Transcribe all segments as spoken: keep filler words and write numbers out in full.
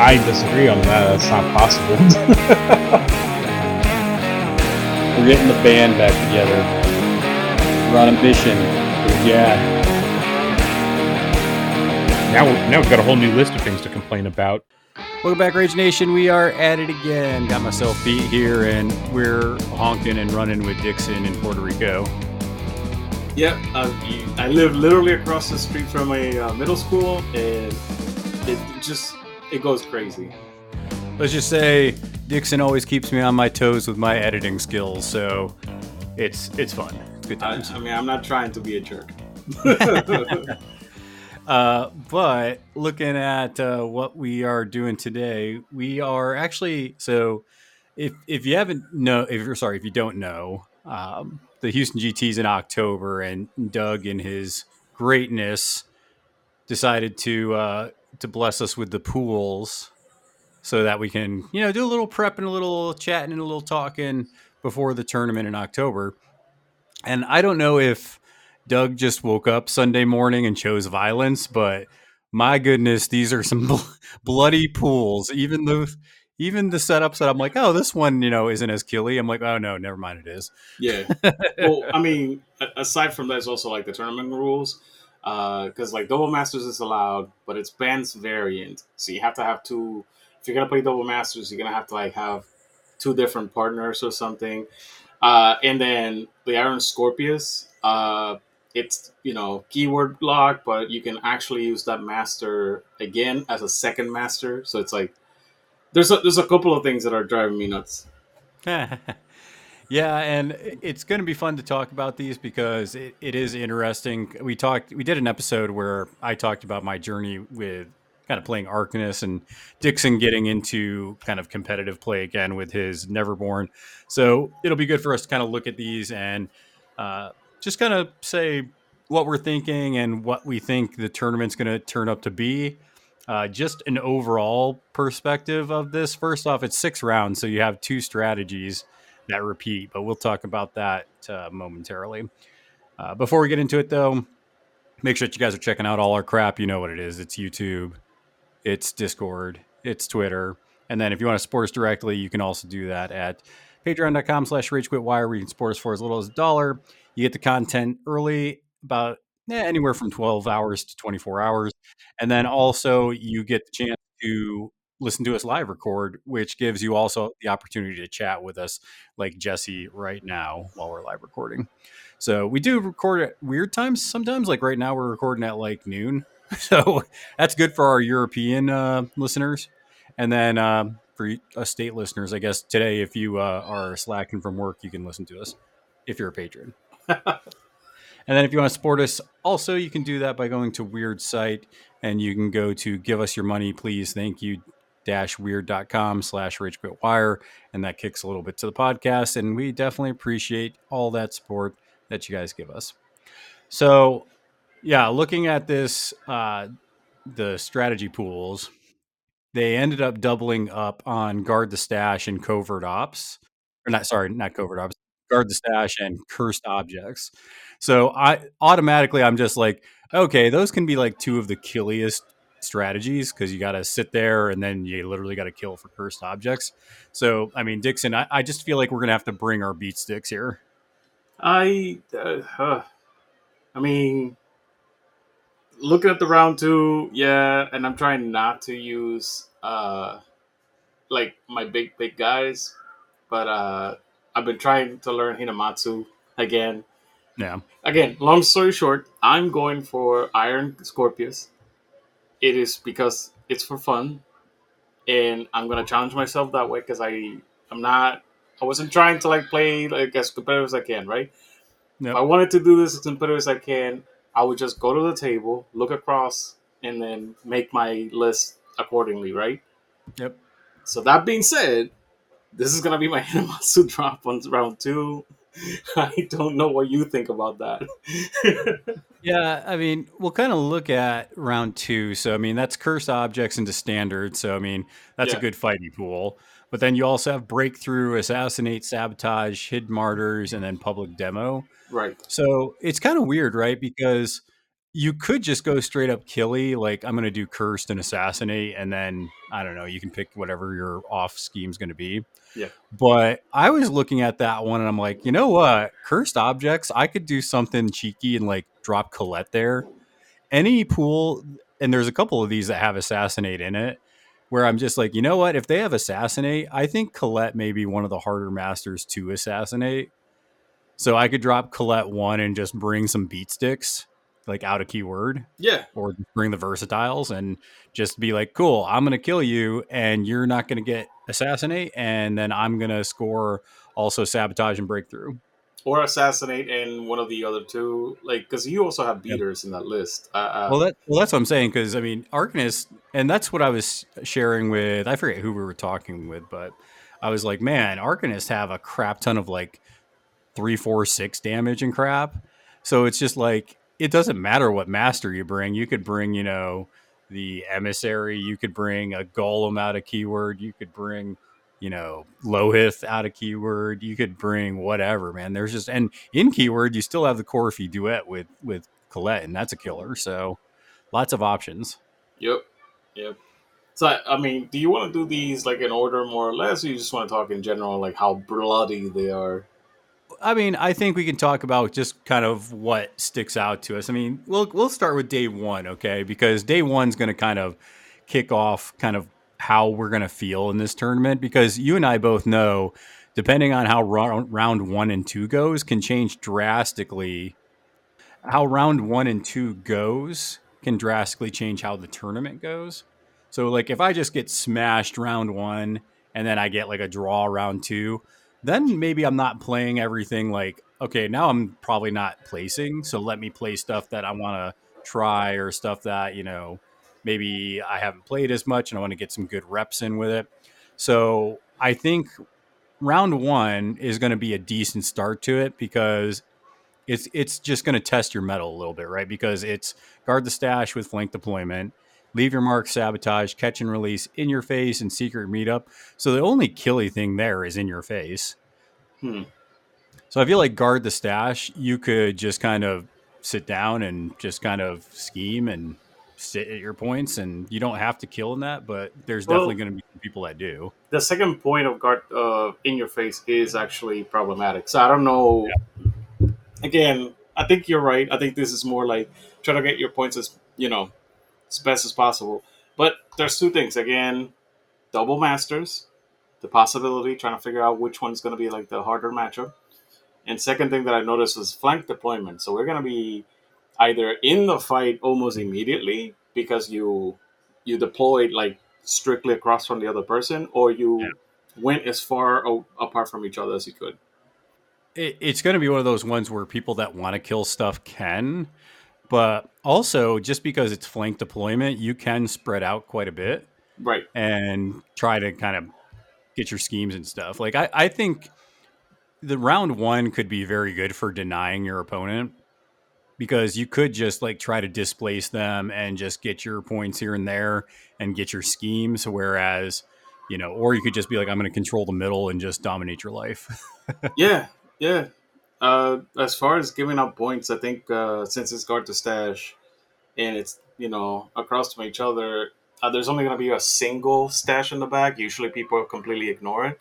I disagree on that. That's not possible. We're getting the band back together. We're on a mission. Yeah. Now, now we've got a whole new list of things to complain about. Welcome back, Rage Nation. We are at it again. Got myself beat here, and we're honking and running with Dixon in Puerto Rico. Yep. Uh, I live literally across the street from a uh, middle school, and it just... it goes crazy. Let's just say Dixon always keeps me on my toes with my editing skills, so it's it's fun. It's good times. I, I mean, I'm not trying to be a jerk. uh, but looking at uh, what we are doing today, we are actually so. If if you haven't know, if you're sorry, if you don't know, um, the Houston G T's in October, and Doug, in his greatness, decided to. Uh, to bless us with the pools so that we can, you know, do a little prep and a little chatting and a little talking before the tournament in October. And I don't know if Doug just woke up Sunday morning and chose violence, but my goodness, these are some bl- bloody pools. Even the, even the setups that I'm like, oh, this one, you know, isn't as killy. I'm like, oh no, never mind. It is. Yeah. Well, I mean, aside from that, it's also like the tournament rules. Because uh, like double masters is allowed, but it's Ben's variant, so you have to have two. If you're gonna play double masters, you're gonna have to like have two different partners or something. Uh, and then the Iron Scorpius, uh, it's you know keyword block, but you can actually use that master again as a second master. So it's like there's a, there's a couple of things that are driving me nuts. Yeah, and it's going to be fun to talk about these because it, it is interesting. We talked, we did an episode where I talked about my journey with kind of playing Arcanist and Dixon getting into kind of competitive play again with his Neverborn. So it'll be good for us to kind of look at these and uh, just kind of say what we're thinking and what we think the tournament's going to turn up to be. Uh, just an overall perspective of this. First off, it's six rounds, so you have two strategies that repeat, but we'll talk about that uh, momentarily. Uh, before we get into it, though, make sure that you guys are checking out all our crap. You know what it is. It's YouTube, it's Discord, it's Twitter. And then if you want to support us directly, you can also do that at patreon.com slash ragequitwire, where you can support us for as little as a dollar. You get the content early, about eh, anywhere from twelve hours to twenty-four hours. And then also you get the chance to listen to us live record, which gives you also the opportunity to chat with us like Jesse right now while we're live recording. So we do record at weird times sometimes, like right now we're recording at like noon. So that's good for our European uh, listeners. And then uh, for us state listeners, I guess today, if you uh, are slacking from work, you can listen to us if you're a patron. And then if you want to support us, also, you can do that by going to Weird Site, and you can go to Give Us Your Money, Please. Thank you. Dash weird.com slash rage quit wire, and that kicks a little bit to the podcast, and we definitely appreciate all that support that you guys give us. So yeah, looking at this, uh the strategy pools, they ended up doubling up on guard the stash and covert ops, or not sorry not covert ops guard the stash and cursed objects. So I automatically I'm just like, okay, those can be like two of the killiest strategies, because you got to sit there and then you literally got to kill for cursed objects. So I mean, Dixon, I, I just feel like we're gonna have to bring our beat sticks here. I uh, huh. I mean, looking at the round two, yeah, and I'm trying not to use uh like my big big guys, but uh I've been trying to learn Hinamatsu again. Yeah. Again, long story short, I'm going for Iron Scorpius. It is because it's for fun, and I'm gonna challenge myself that way because I I'm not I wasn't trying to like play like as competitive as I can, right? Nope. If I wanted to do this as competitive as I can, I would just go to the table, look across, and then make my list accordingly, right? Yep. So that being said, this is going to be my Hinamatsu drop on round two. I don't know what you think about that. Yeah, I mean, we'll kind of look at round two. So, I mean, that's cursed objects into standard. So, I mean, that's yeah. a good fighting pool. But then you also have breakthrough, assassinate, sabotage, hid martyrs, and then public demo. Right. So it's kind of weird, right? Because you could just go straight up killy, like I'm going to do cursed and assassinate, and then I don't know, you can pick whatever your off scheme is going to be. Yeah. But I was looking at that one and I'm like, you know what? Cursed objects, I could do something cheeky and like drop Colette there. Any pool, and there's a couple of these that have assassinate in it, where I'm just like, you know what? If they have assassinate, I think Colette may be one of the harder masters to assassinate. So I could drop Colette one and just bring some beat sticks, like out a keyword. Yeah. Or bring the versatiles and just be like, cool, I'm going to kill you and you're not going to get assassinate. And then I'm going to score also sabotage and breakthrough. Or assassinate and one of the other two, like, because you also have beaters yep. in that list. Uh, uh, well, that, well, that's what I'm saying, because, I mean, Arcanist, and that's what I was sharing with, I forget who we were talking with, but I was like, man, Arcanists have a crap ton of, like, three, four, six damage and crap. So it's just like, it doesn't matter what master you bring. You could bring, you know, the emissary. You could bring a golem out of keyword. You could bring... you know, Lohith out of keyword. You could bring whatever, man. There's just, and in keyword, you still have the Coryphée duet with, with Colette, and that's a killer. So lots of options. Yep. Yep. So, I mean, do you want to do these like in order more or less, or you just want to talk in general, like how bloody they are? I mean, I think we can talk about just kind of what sticks out to us. I mean, we'll, we'll start with day one. Okay. Because day one's going to kind of kick off kind of how we're going to feel in this tournament, because you and I both know, depending on how round, round one and two goes can change drastically. How round one and two goes can drastically change how the tournament goes. So like if I just get smashed round one and then I get like a draw round two, then maybe I'm not playing everything like, okay, now I'm probably not placing. So let me play stuff that I want to try or stuff that, you know, maybe I haven't played as much and I want to get some good reps in with it. So I think round one is going to be a decent start to it, because it's it's just going to test your mettle a little bit, right? Because it's guard the stash with flank deployment, leave your mark, sabotage, catch and release, in your face, and secret meetup. So the only killy thing there is in your face. Hmm. So I feel like guard the stash, you could just kind of sit down and just kind of scheme and sit at your points, and you don't have to kill in that, but there's well, definitely going to be people that do. The second point of guard uh, in your face is actually problematic. So I don't know. Yeah. Again, I think you're right. I think this is more like try to get your points as, you know, as best as possible. But there's two things. Again, double masters, the possibility, trying to figure out which one's going to be like the harder matchup. And second thing that I noticed was flank deployment. So we're going to be either in the fight almost immediately because you you deployed like strictly across from the other person, or you yeah. went as far o- apart from each other as you could. It, it's going to be one of those ones where people that want to kill stuff can, but also just because it's flank deployment, you can spread out quite a bit, right? And try to kind of get your schemes and stuff. Like I, I think the round one could be very good for denying your opponent, because you could just like try to displace them and just get your points here and there and get your schemes. Whereas, you know, or you could just be like, I'm going to control the middle and just dominate your life. yeah. Yeah. Uh, as far as giving up points, I think uh, since it's guard to stash and it's, you know, across from each other, uh, there's only going to be a single stash in the back. Usually people completely ignore it.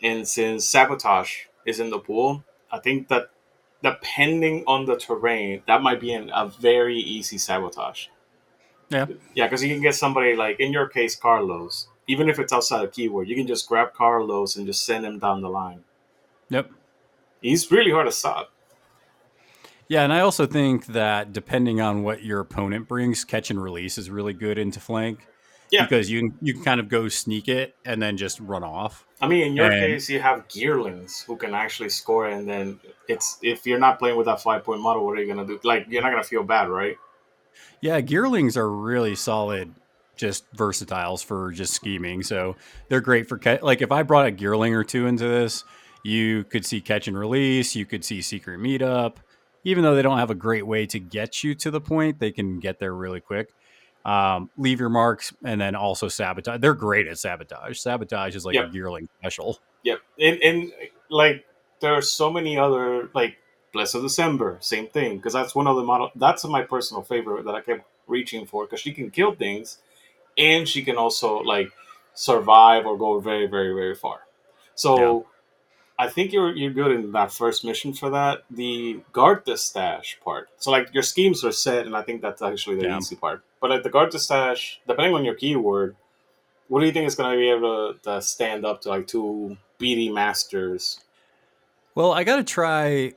And since sabotage is in the pool, I think that, depending on the terrain, that might be an, a very easy sabotage. Yeah. Yeah, because you can get somebody like, in your case, Carlos, even if it's outside of keyword, you can just grab Carlos and just send him down the line. Yep. He's really hard to stop. Yeah, and I also think that depending on what your opponent brings, catch and release is really good into flank. Yeah. Because you can, you can kind of go sneak it and then just run off. I mean, in your and, case, you have Gearlings who can actually score, and then it's if you're not playing with that five-point model, what are you going to do? Like, you're not going to feel bad, right? Yeah, Gearlings are really solid just versatiles for just scheming. So they're great for, ca- like if I brought a Gearling or two into this, you could see catch and release, you could see secret meetup. Even though they don't have a great way to get you to the point, they can get there really quick. Um, leave your marks, and then also sabotage. They're great at sabotage. Sabotage is like yep. a Gearling special. Yep. And, and like, there are so many other, like, Bless of December, same thing, because that's one of the model. That's my personal favorite that I kept reaching for, because she can kill things, and she can also, like, survive or go very, very, very far. So... Yeah. I think you're you're good in that first mission for that. The guard the stash part. So like your schemes are set, and I think that's actually the yeah. easy part. But like the guard the stash, depending on your keyword, what do you think is going to be able to, to stand up to like two beady masters? Well, I gotta try.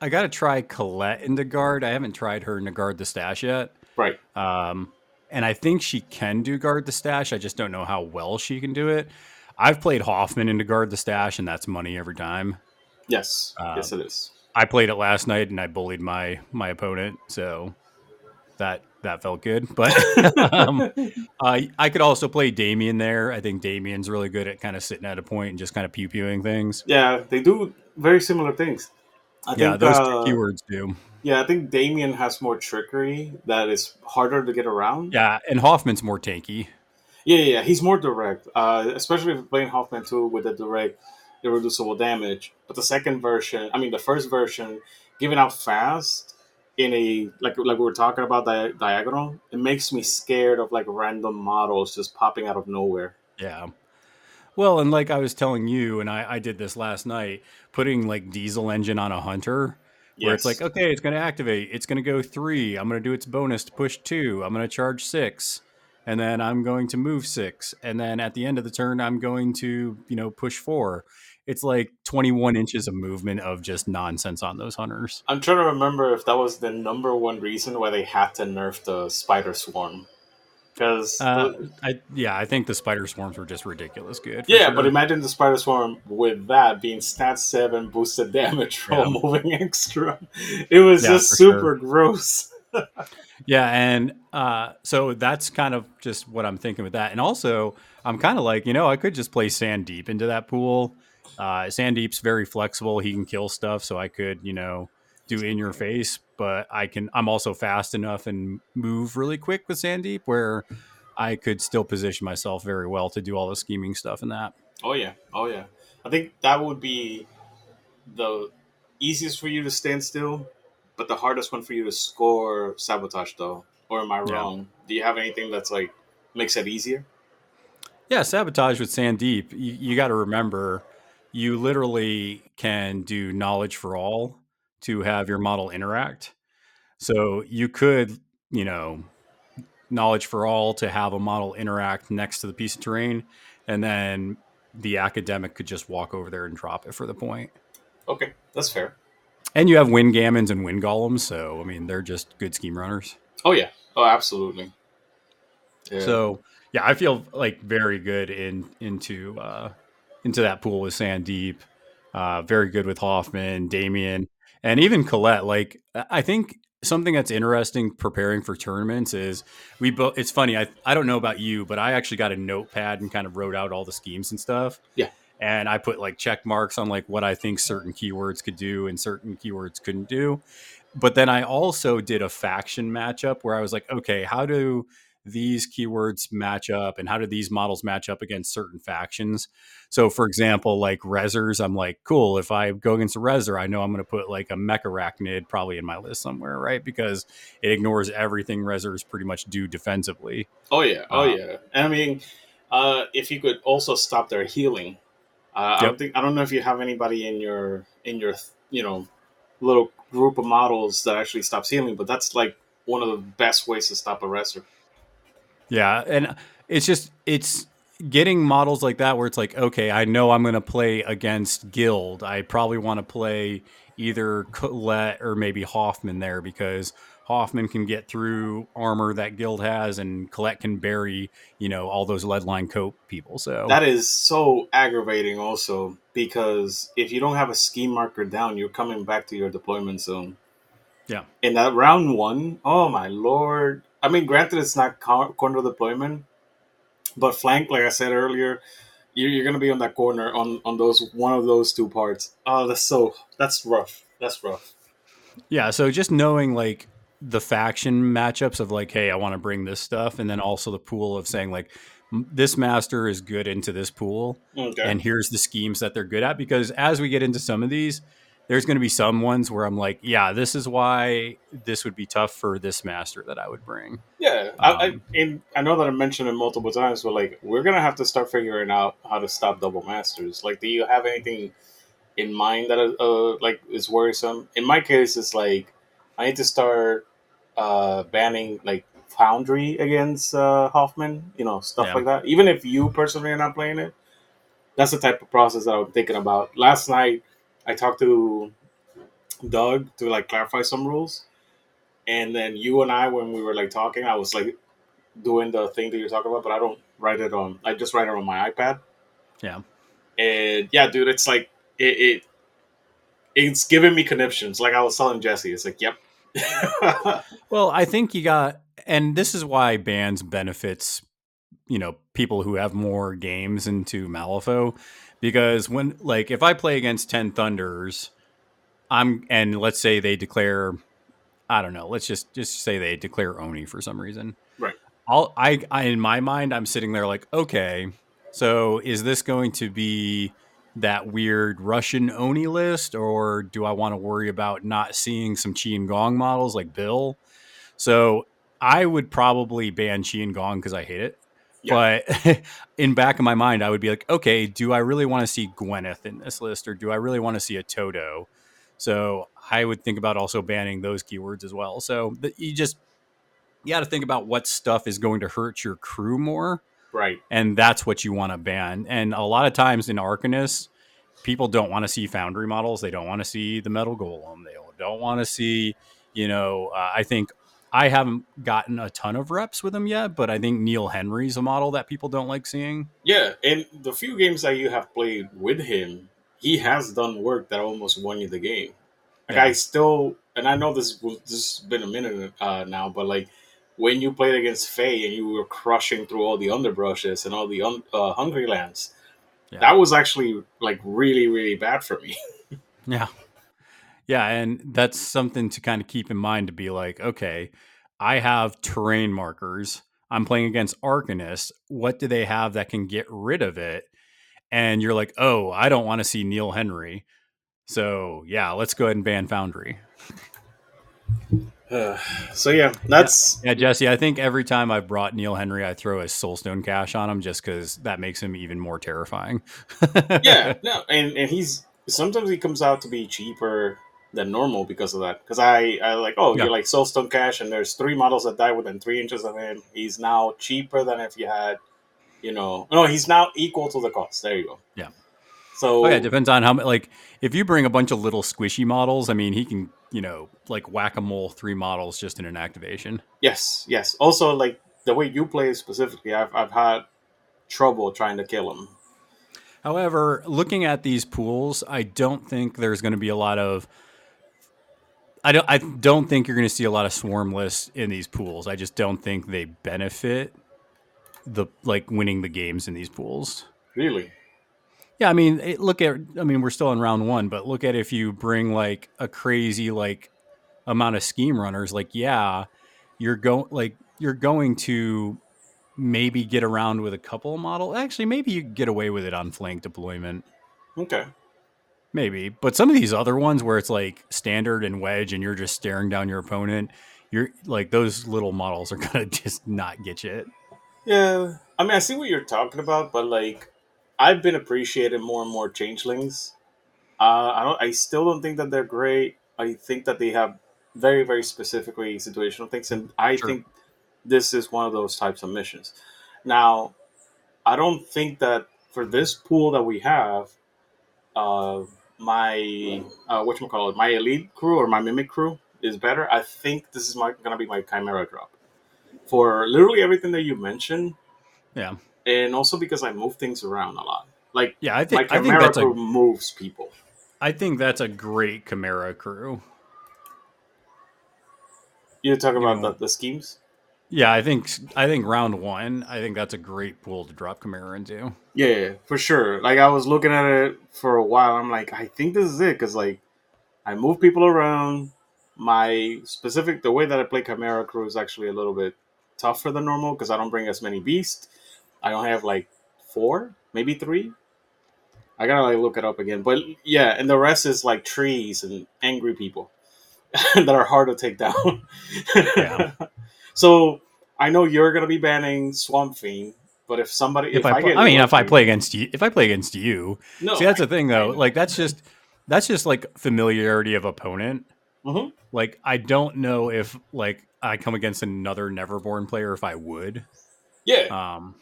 I gotta try Colette in the guard. I haven't tried her in the guard the stash yet. Right. Um, and I think she can do guard the stash. I just don't know how well she can do it. I've played Hoffman into guard the stash, and that's money every time. Yes. Um, yes, it is. I played it last night, and I bullied my my opponent, so that that felt good. But um, uh, I could also play Damien there. I think Damien's really good at kind of sitting at a point and just kind of pew-pewing things. Yeah, they do very similar things. I yeah, think, those uh, two keywords do. Yeah, I think Damien has more trickery that is harder to get around. Yeah, and Hoffman's more tanky. Yeah, yeah, yeah, he's more direct, uh, especially if you're playing Hoffman two with the direct irreducible damage. But the second version, I mean, the first version, giving out fast in a, like like we were talking about, di- diagonal, it makes me scared of like random models just popping out of nowhere. Yeah. Well, and like I was telling you, and I, I did this last night, putting like Diesel Engine on a Hunter. Where yes. it's like, okay, it's going to activate. It's going to go three. I'm going to do its bonus to push two. I'm going to charge six. And then I'm going to move six. And then at the end of the turn, I'm going to, you know, push four. It's like twenty-one inches of movement of just nonsense on those hunters. I'm trying to remember if that was the number one reason why they had to nerf the spider swarm. Because uh, the... I yeah, I think the spider swarms were just ridiculous good. Yeah, sure. But imagine the spider swarm with that being stat seven boosted damage from yeah. moving extra. It was yeah, just super sure. gross. Yeah, and uh, so that's kind of just what I'm thinking with that. And also, I'm kind of like, you know, I could just play Sandeep into that pool. Uh, Sandeep's very flexible. He can kill stuff, so I could, you know, do in your face. But I can, I'm also fast enough and move really quick with Sandeep where I could still position myself very well to do all the scheming stuff and that. Oh, yeah. Oh, yeah. I think that would be the easiest for you to stand still. But the hardest one for you to score sabotage, though, or am I wrong? Yeah. Do you have anything that's like makes it easier? Yeah, sabotage with Sandeep. You, you got to remember, you literally can do knowledge for all to have your model interact. So you could, you know, knowledge for all to have a model interact next to the piece of terrain, and then the academic could just walk over there and drop it for the point. Okay, that's fair. And you have wind gammons and wind golems, so I mean they're just good scheme runners. Oh yeah, oh absolutely. Yeah. So yeah, I feel like very good in into uh, into that pool with Sandeep. Uh, very good with Hoffman, Damien, and even Colette. Like I think something that's interesting preparing for tournaments is we both. It's funny. I I don't know about you, but I actually got a notepad and kind of wrote out all the schemes and stuff. Yeah. And I put like check marks on like what I think certain keywords could do and certain keywords couldn't do. But then I also did a faction matchup where I was like, okay, how do these keywords match up and how do these models match up against certain factions? So for example, like Rezzers, I'm like, cool. If I go against a Rezzer, I know I'm going to put like a mech arachnid probably in my list somewhere, right? Because it ignores everything Rezzers pretty much do defensively. Oh yeah. Oh um, yeah. I mean, uh, if you could also stop their healing, Uh, yep. I don't think I don't know if you have anybody in your in your you know little group of models that actually stops healing, but that's like one of the best ways to stop a Rezzer. Yeah, and it's just it's getting models like that where it's like, okay, I know I'm going to play against Guild. I probably want to play either Colette or maybe Hoffman there because Hoffman can get through armor that Guild has, and Colette can bury, you know, all those leadline coat people. So that is so aggravating also, because if you don't have a scheme marker down, you're coming back to your deployment zone. Yeah. In that round one, oh my Lord. I mean, granted, it's not corner deployment, But flank, like I said earlier, you're, you're going to be on that corner on, on those one of those two parts. Oh, that's so that's rough. That's rough. Yeah. So just knowing like the faction matchups of like, hey, I want to bring this stuff. And then also the pool of saying like, this master is good into this pool. Okay. And here's the schemes that they're good at. Because as we get into some of these, there's going to be some ones where I'm like, yeah, this is why this would be tough for this master that I would bring. Yeah. Um, I, I, and I know that I mentioned it multiple times, but like, we're going to have to start figuring out how to stop double masters. Like, do you have anything in mind that uh, like is worrisome? In my case, it's like, I need to start uh, banning like Foundry against uh, Hoffman, you know, stuff yeah. like that. Even if you personally are not playing it, that's the type of process that I'm thinking about. Last night, I talked to Doug to like clarify some rules, and then you and I, when we were like talking, I was like doing the thing that you're talking about, but I don't write it on. I just write it on my iPad. Yeah, and yeah, dude, it's like it, it it's giving me conniptions. Like I was telling Jesse, it's like, yep. Well, I think you got, and this is why bans benefits, you know, people who have more games into Malifaux. Because when, like, if I play against Ten Thunders, I'm, and let's say they declare, I don't know, let's just, just say they declare Oni for some reason. Right. I'll, I, I, in my mind, I'm sitting there like, okay, so is this going to be that weird Russian Oni list, or do I want to worry about not seeing some Qi and Gong models like Bill? So I would probably ban Qi and Gong because I hate it. Yeah. But in back of my mind, I would be like, okay, do I really want to see Gwyneth in this list, or do I really want to see a Toto? So I would think about also banning those keywords as well. So the, you just, you got to think about what stuff is going to hurt your crew more. Right. And that's what you want to ban. And a lot of times in Arcanist, people don't want to see Foundry models. They don't want to see the Metal Golem. They don't want to see, you know, uh, I think I haven't gotten a ton of reps with him yet, but I think Neil Henry's a model that people don't like seeing. Yeah, and the few games that you have played with him, he has done work that almost won you the game. Like yeah. I still, and I know this was, this has been a minute uh, now, but like when you played against Faye and you were crushing through all the underbrushes and all the un, uh, hungry lands, yeah. that was actually like really, really bad for me. yeah. Yeah, and that's something to kind of keep in mind to be like, okay, I have terrain markers. I'm playing against Arcanists. What do they have that can get rid of it? And you're like, oh, I don't want to see Neil Henry. So, yeah, let's go ahead and ban Foundry. Uh, so, yeah, that's... Yeah, yeah, Jesse, I think every time I've brought Neil Henry, I throw a Soulstone cache on him just because that makes him even more terrifying. yeah, no, and, and he's... Sometimes he comes out to be cheaper than normal because of that. Because I, I like, oh, yeah. you're like Soulstone Cache, and there's three models that die within three inches of him. He's now cheaper than if you had, you know, no, he's now equal to the cost. There you go. Yeah. So oh, yeah, it depends on how, like, if you bring a bunch of little squishy models, I mean, he can, you know, like whack-a-mole three models just in an activation. Yes, yes. Also, like, the way you play specifically, I've I've had trouble trying to kill him. However, looking at these pools, I don't think there's going to be a lot of. I don't. I don't think you're going to see a lot of swarm lists in these pools. I just don't think they benefit the like winning the games in these pools. Really? Yeah. I mean, it, look at. I mean, we're still in round one, but look at if you bring like a crazy like amount of scheme runners. Like, yeah, you're going like you're going to. Maybe get around with a couple model. Actually, maybe you get away with it on flank deployment. Okay. Maybe. But some of these other ones where it's like standard and wedge and you're just staring down your opponent, you're like those little models are gonna just not get you it. Yeah. I mean, I see what you're talking about, but like I've been appreciating more and more changelings. Uh I don't I still don't think that they're great. I think that they have very, very specifically situational things, and I sure. think this is one of those types of missions. Now, I don't think that for this pool that we have, uh, my, uh, whatchamacallit, my elite crew or my mimic crew is better. I think this is my going to be my Chimera drop for literally everything that you mentioned. Yeah. And also because I move things around a lot. Like, yeah, I think my Chimera I think that's crew a, moves people. I think that's a great Chimera crew. You're talking about you know, the, the schemes? Yeah, I think I think round one, I think that's a great pool to drop Chimera into. Yeah, for sure. Like, I was looking at it for a while. I'm like, I think this is it. Because, like, I move people around. My specific, the way that I play Chimera crew is actually a little bit tougher than normal. Because I don't bring as many beasts. I don't have, like, four, maybe three. I gotta, like, look it up again. But, yeah, and the rest is, like, trees and angry people that are hard to take down. Yeah. So I know you're gonna be banning Swamp Fiend, but if somebody, if, if I, I, get I mean, if I play against you, if I play against you, no, see that's I, the thing though. Like that's just that's just like familiarity of opponent. Mm-hmm. Like I don't know if like I come against another Neverborn player if I would. Yeah. Um.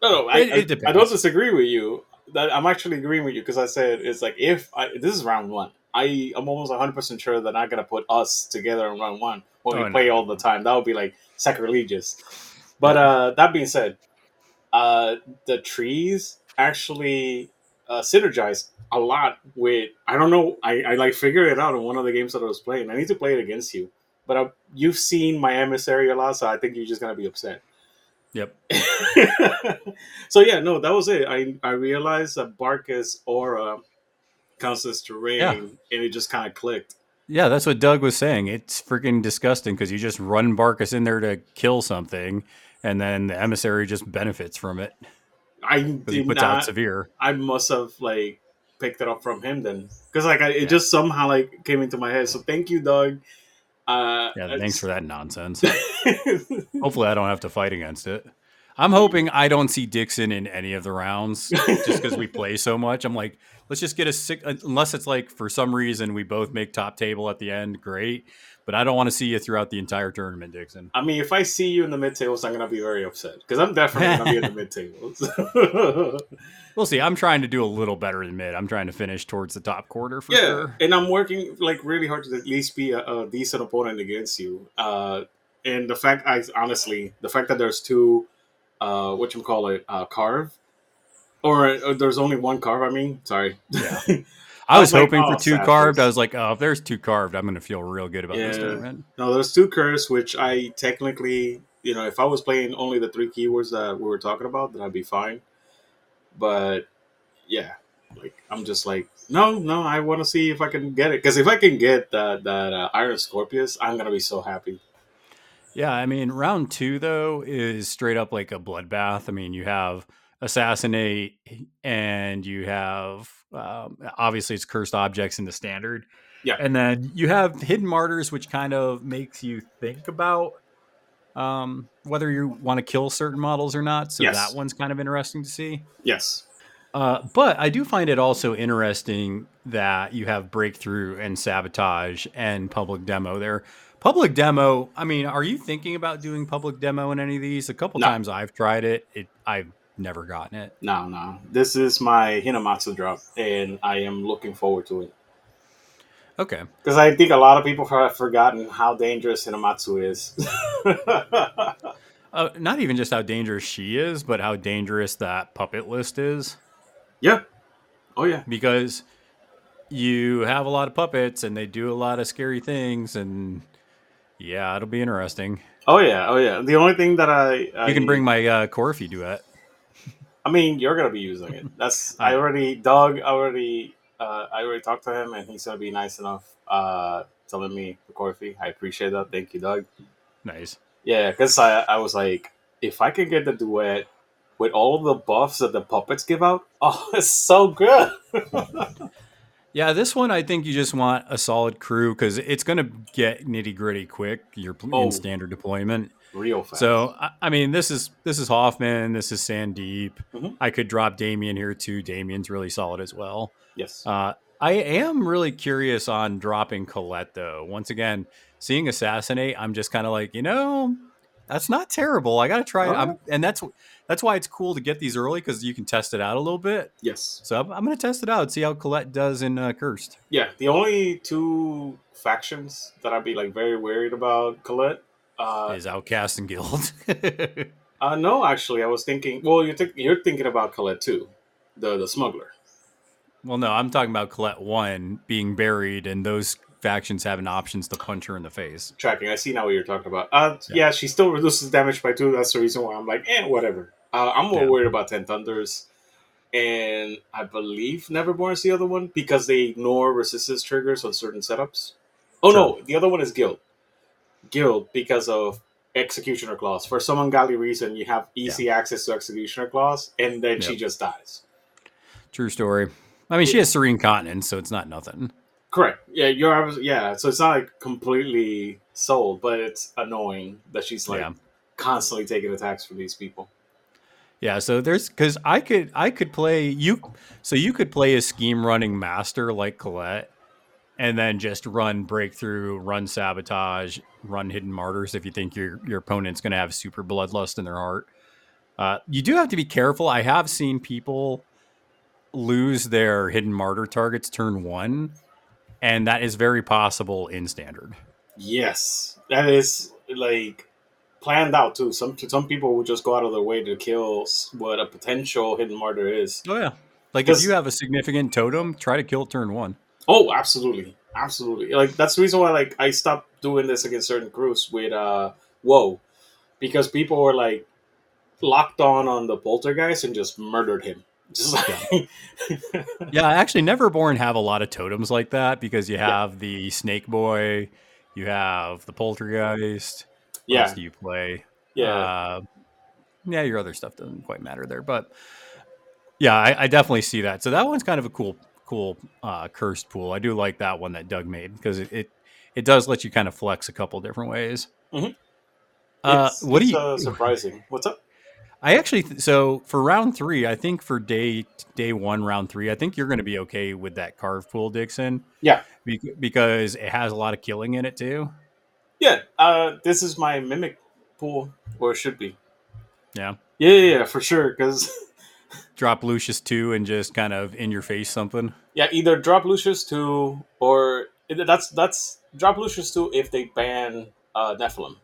No, no I, it, it I, I don't disagree with you. That I'm actually agreeing with you because I said it's like if I, this is round one. I am almost one hundred percent sure they're not going to put us together in round one when oh, we play no. all the time. That would be, like, sacrilegious. But uh, that being said, uh, the trees actually uh, synergize a lot with... I don't know. I, I, like, figured it out in one of the games that I was playing. I need to play it against you. But I, you've seen my Emissary a lot, so I think you're just going to be upset. Yep. So, yeah, no, that was it. I, I realized that Barkus aura... constant terrain, yeah. And it just kind of clicked. Yeah, that's what Doug was saying. It's freaking disgusting because you just run Barkus in there to kill something, and then the Emissary just benefits from it. I did puts not, out severe. I must have like picked it up from him then, because like I, it yeah. just somehow like came into my head. So thank you, Doug. Uh, yeah, thanks just... for that nonsense. Hopefully, I don't have to fight against it. I'm hoping I don't see Dixon in any of the rounds just because we play so much. I'm like, let's just get a six, unless it's like for some reason we both make top table at the end. Great. But I don't want to see you throughout the entire tournament, Dixon. I mean, if I see you in the mid tables, I'm going to be very upset because I'm definitely going to be in the mid tables. We'll see. I'm trying to do a little better than mid. I'm trying to finish towards the top quarter for yeah, sure. And I'm working like really hard to at least be a, a decent opponent against you. Uh, and the fact, I honestly, the fact that there's two. Uh, whatchamacallit, uh, carve. Or, or there's only one carve, I mean. Sorry. Yeah. I, I was, was hoping like, oh, for two sadness. Carved. I was like, oh, if there's two carved, I'm going to feel real good about yeah. this tournament. No, there's two curves, which I technically, you know, if I was playing only the three keywords that we were talking about, then I'd be fine. But, yeah. like I'm just like, no, no, I want to see if I can get it. Because if I can get that, that uh, Iron Scorpius, I'm going to be so happy. Yeah, I mean, round two, though, is straight up like a bloodbath. I mean, you have Assassinate and you have, um, obviously, it's Cursed Objects in the standard. Yeah. And then you have Hidden Martyrs, which kind of makes you think about um, whether you want to kill certain models or not. So yes. That one's kind of interesting to see. Yes. Uh, but I do find it also interesting that you have Breakthrough and Sabotage and Public Demo there. Public demo, I mean, are you thinking about doing public demo in any of these? A couple no. times I've tried it. it. I've never gotten it. No, no. This is my Hinamatsu drop, and I am looking forward to it. Okay. Because I think a lot of people have forgotten how dangerous Hinamatsu is. uh, not even just how dangerous she is, but how dangerous that puppet list is. Yeah. Oh, yeah. Because you have a lot of puppets, and they do a lot of scary things, and... Yeah, it'll be interesting. Oh, yeah. Oh, yeah. The only thing that I... I you can bring my uh, Coryphée duet. I mean, you're going to be using it. That's I already... Doug, I already uh, I already talked to him, and he's going to be nice enough uh, telling me the Coryphée. I appreciate that. Thank you, Doug. Nice. Yeah, because I, I was like, if I can get the duet with all the buffs that the puppets give out, oh, it's so good. Yeah, this one, I think you just want a solid crew because it's going to get nitty gritty quick. You're oh, in standard deployment. Real fast. So, I, I mean, this is this is Hoffman. This is Sandeep. Mm-hmm. I could drop Damien here, too. Damien's really solid as well. Yes. Uh, I am really curious on dropping Colette, though. Once again, seeing Assassinate, I'm just kind of like, you know, that's not terrible. I got to try it. I'm, and that's that's why it's cool to get these early because you can test it out a little bit. Yes. So I'm, I'm going to test it out and see how Colette does in uh, Cursed. Yeah. The only two factions that I'd be like very worried about Colette uh, is Outcast and Guild. uh, no, actually, I was thinking, well, you're, th- you're thinking about Colette too, the, the smuggler. Well, no, I'm talking about Colette one being buried and those factions having options to punch her in the face. Tracking. I see now what you're talking about. Uh, yeah. yeah, she still reduces damage by two. That's the reason why I'm like, eh, whatever. Uh, I'm more yeah. worried about Ten Thunders. And I believe Neverborn is the other one because they ignore resistance triggers on certain setups. Oh, sure. no. The other one is Guild. Guild because of Executioner Clause. For some ungodly reason, you have easy yeah. access to Executioner Clause, and then yep. she just dies. True story. I mean, yeah. she has Serene Continence, so it's not nothing. Correct. Yeah, you're yeah. So it's not like completely sold, but it's annoying that she's like yeah. constantly taking attacks from these people. Yeah, so there's because I could I could play you, so you could play a scheme running master like Colette, and then just run breakthrough, run sabotage, run hidden martyrs if you think your your opponent's going to have super bloodlust in their heart. Uh, you do have to be careful. I have seen people lose their hidden martyr targets turn one, and that is very possible in standard. Yes, that is like. Planned out too. Some some people will just go out of their way to kill what a potential hidden martyr is. Oh yeah, like if you have a significant totem, try to kill turn one. Oh, absolutely, absolutely. Like that's the reason why like I stopped doing this against certain groups with uh Woe, because people were like locked on on the poltergeist and just murdered him. Just like yeah, yeah actually, Neverborn have a lot of totems like that because you have yeah. the Snake Boy, you have the poltergeist. What yeah. else do you play? Yeah. Uh, yeah, your other stuff doesn't quite matter there. But yeah, I, I definitely see that. So that one's kind of a cool, cool uh, cursed pool. I do like that one that Doug made because it, it, it does let you kind of flex a couple different ways. Mm-hmm. Uh, it's, what do you uh, surprising? What's up? I actually th- so for round three, I think for day day one, round three, I think you're going to be okay with that carve pool, Dixon. Yeah, be- because it has a lot of killing in it too. Yeah, uh, this is my Mimic pool, or it should be. Yeah. Yeah, yeah, yeah for sure, because... drop Lucius two and just kind of in-your-face something? Yeah, either drop Lucius two, or... That's... that's drop Lucius two if they ban uh, Nephilim.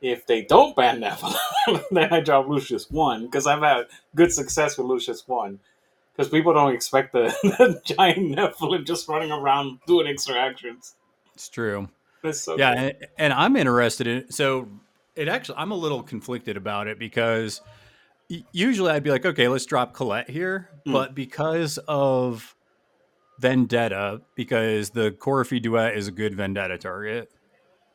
If they don't ban Nephilim, then I drop Lucius one, because I've had good success with Lucius one. Because people don't expect the, the giant Nephilim just running around doing extra actions. It's true. So yeah, cool. and, and I'm interested in so it actually I'm a little conflicted about it because usually I'd be like, okay, let's drop Colette here, mm. but because of Vendetta, because the Coryphée duet is a good Vendetta target,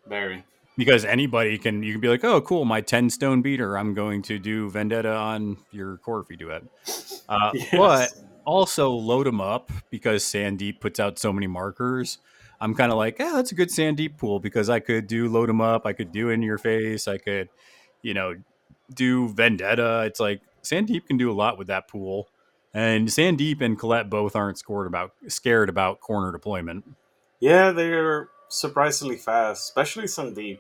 very because anybody can you can be like, oh, cool, my ten stone beater, I'm going to do Vendetta on your Coryphée duet, uh, yes. but also load them up because Sandeep puts out so many markers. I'm kind of like, yeah, that's a good Sandeep pool because I could do load them up. I could do in your face. I could, you know, do Vendetta. It's like Sandeep can do a lot with that pool. And Sandeep and Colette both aren't scored about scared about corner deployment. Yeah, they're surprisingly fast, especially Sandeep.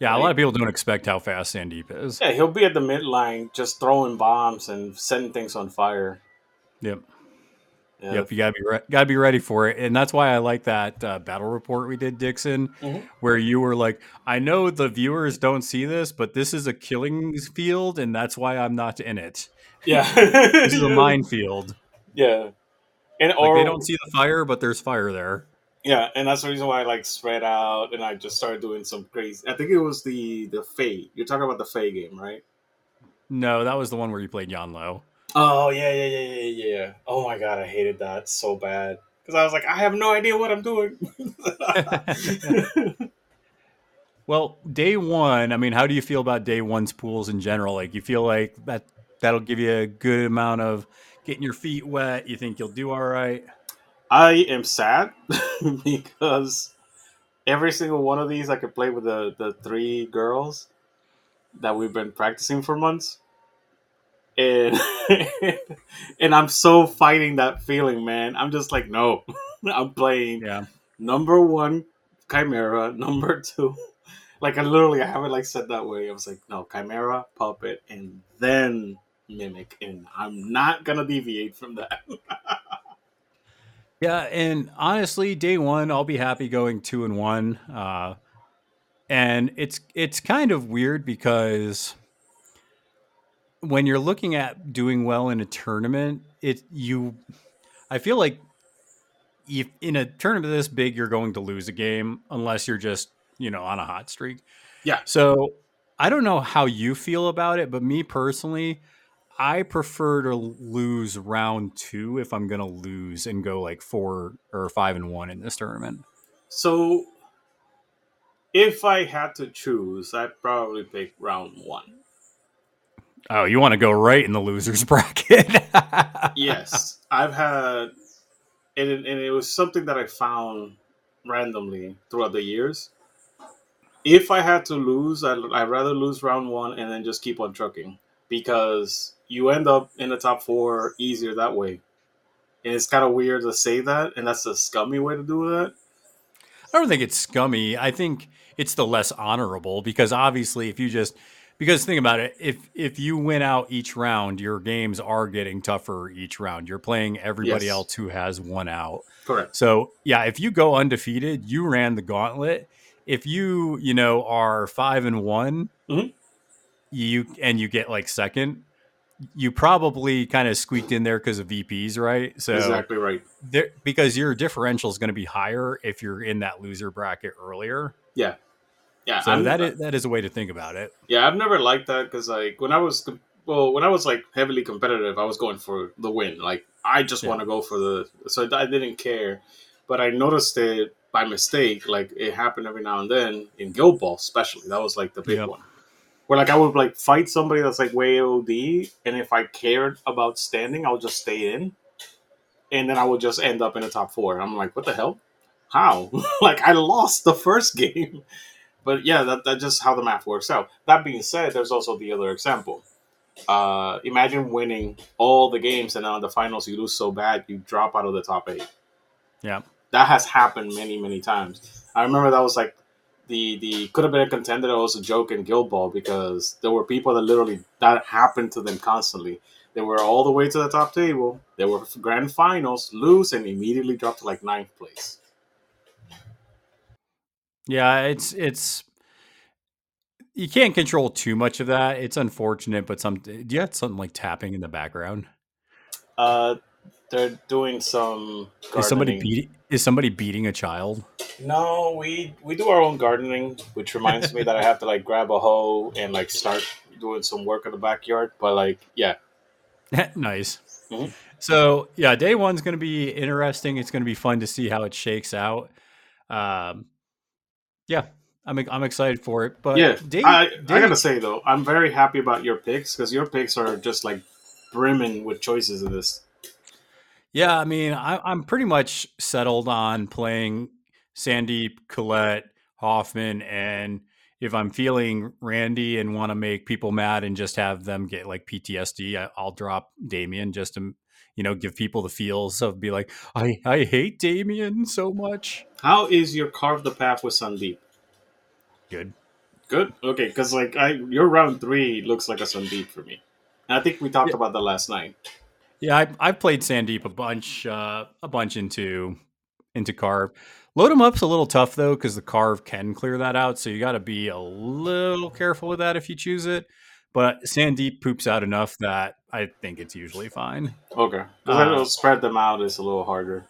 Yeah, like, a lot of people don't expect how fast Sandeep is. Yeah, he'll be at the midline just throwing bombs and setting things on fire. Yep. Yeah. Yep, you gotta be re- gotta be ready for it, and that's why I like that uh, battle report we did, Dixon, mm-hmm. where you were like, "I know the viewers don't see this, but this is a killing field, and that's why I'm not in it." Yeah, this is a minefield. Yeah, and like, or, they don't see the fire, but there's fire there. Yeah, and that's the reason why I like spread out, and I just started doing some crazy. I think it was the the Fae. You're talking about the Fae game, right? No, that was the one where you played Yanlo. Oh, yeah, yeah, yeah, yeah, yeah. Oh, my God, I hated that so bad. Because I was like, I have no idea what I'm doing. Well, day one, I mean, how do you feel about day one's pools in general? Like, you feel like that, that'll give you a good amount of getting your feet wet? You think you'll do all right? I am sad because every single one of these I could play with the, the three girls that we've been practicing for months. And, and I'm so fighting that feeling, man. I'm just like, no, I'm playing yeah. number one Chimera, number two. Like, I literally, I haven't like said that way. I was like, no, Chimera, Puppet, and then Mimic. And I'm not going to deviate from that. Yeah. And honestly, day one, I'll be happy going two and one. Uh, and it's, it's kind of weird because when you're looking at doing well in a tournament, it you, I feel like if in a tournament this big, you're going to lose a game unless you're just, you know, on a hot streak. Yeah. So I don't know how you feel about it, but me personally, I prefer to lose round two if I'm going to lose and go like four or five and one in this tournament. So if I had to choose, I'd probably pick round one. Oh, you want to go right in the loser's bracket? Yes. I've had, and it, and it was something that I found randomly throughout the years. If I had to lose, I'd, I'd rather lose round one and then just keep on trucking, because you end up in the top four easier that way. And it's kind of weird to say that, and that's a scummy way to do that. I don't think it's scummy. I think it's the less honorable, because obviously if you just... Because think about it, if if you win out each round, your games are getting tougher each round. You're playing everybody yes. else who has one out. Correct. So, yeah, if you go undefeated, you ran the gauntlet. If you, you know, are five and one, mm-hmm. you and you get like second, you probably kind of squeaked in there because of V Ps, right? So exactly right. There, because your differential is going to be higher if you're in that loser bracket earlier. Yeah. Yeah, so that is, that is a way to think about it. Yeah, I've never liked that, because like when I was well, when I was like heavily competitive, I was going for the win. Like I just yeah. want to go for the, so I didn't care. But I noticed it by mistake, like it happened every now and then in Guild Ball, especially. That was like the big yep. one, where like I would like fight somebody that's like way O D, and if I cared about standing, I would just stay in, and then I would just end up in the top four. I'm like, what the hell? How? Like I lost the first game. But yeah, that, that's just how the math works out. That being said, there's also the other example. Uh, imagine winning all the games and now in the finals you lose so bad you drop out of the top eight. Yeah. That has happened many, many times. I remember that was like the, the could have been a contender that was a joke in Guild Ball, because there were people that literally, that happened to them constantly. They were all the way to the top table. They were grand finals, lose, and immediately dropped to like ninth place. Yeah, it's it's you can't control too much of that. It's unfortunate, but some do you have something like tapping in the background? Uh, they're doing some gardening. Is somebody beating is somebody beating a child? No, we we do our own gardening, which reminds me that I have to like grab a hoe and like start doing some work in the backyard. But like, yeah, nice. Mm-hmm. So yeah, day one's going to be interesting. It's going to be fun to see how it shakes out. Um. Yeah, I'm I'm excited for it. But yeah, Dave, I, Dave, I gotta say though, I'm very happy about your picks, because your picks are just like brimming with choices of this. Yeah, I mean, I, I'm pretty much settled on playing Sandeep, Colette, Hoffman, and if I'm feeling Randy and want to make people mad and just have them get like P T S D, I, I'll drop Damien just to, you know, give people the feels of be like, I, I hate Damien so much. How is your Carve the Path with Sandeep? Good. Good? Okay, because like I, your round three looks like a Sandeep for me. And I think we talked yeah. about that last night. Yeah, I I played Sandeep a bunch uh, a bunch into, into Carve. Load him up's a little tough, though, because the Carve can clear that out. So you got to be a little careful with that if you choose it. But Sandeep poops out enough that I think it's usually fine. Okay. Because uh, I know spread them out is a little harder.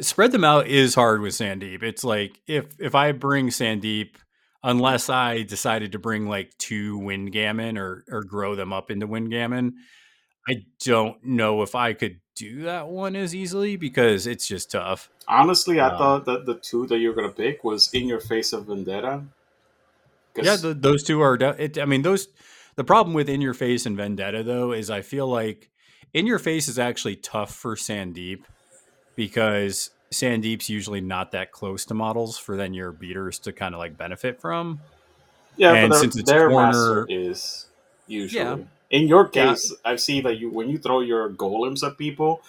Spread them out is hard with Sandeep. It's like if if I bring Sandeep, unless I decided to bring like two Wind Gammon or or grow them up into Wind Gammon, I don't know if I could do that one as easily, because it's just tough. Honestly, I um, thought that the two that you were going to pick was In Your Face of Vendetta. Yeah, the, those two are... It, I mean, those... The problem with In Your Face and Vendetta, though, is I feel like In Your Face is actually tough for Sandeep, because Sandeep's usually not that close to models for then your beaters to kind of like benefit from. Yeah, and but their, since it's their corner, master is usually. Yeah. In your case, yeah. I've seen that you when you throw your golems at people,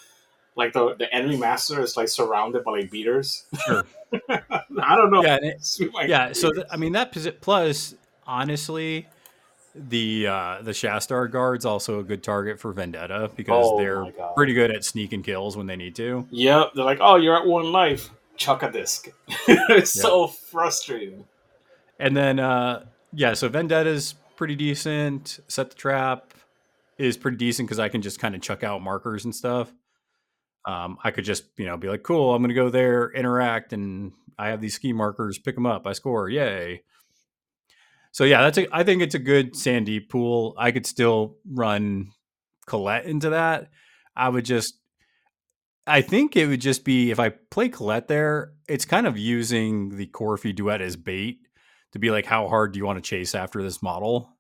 like the, the enemy master is like surrounded by like beaters. Sure. I don't know. Yeah, it, like yeah so th- I mean that plus honestly. The uh, the Shastar guard's also a good target for Vendetta, because oh they're pretty good at sneaking kills when they need to. Yep, they're like, oh, you're at one life, chuck a disc. It's yep. so frustrating. And then, uh, yeah, so Vendetta's pretty decent. Set the Trap is pretty decent, because I can just kind of chuck out markers and stuff. Um, I could just, you know, be like, cool, I'm going to go there, interact, and I have these ski markers, pick them up, I score, yay. So yeah, that's a, I think it's a good Sandeep pool. I could still run Colette into that. I would just, I think it would just be, if I play Colette there, it's kind of using the Coryphée duet as bait to be like, how hard do you want to chase after this model?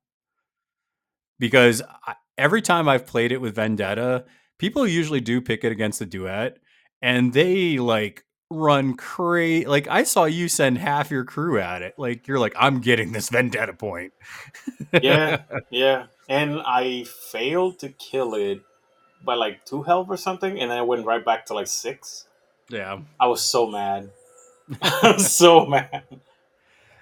Because I, every time I've played it with Vendetta, people usually do pick it against the duet, and they like run crazy. Like I saw you send half your crew at it. Like you're like, I'm getting this Vendetta point. yeah, yeah. And I failed to kill it by like two health or something, and then I went right back to like six. Yeah. I was so mad. I was so mad.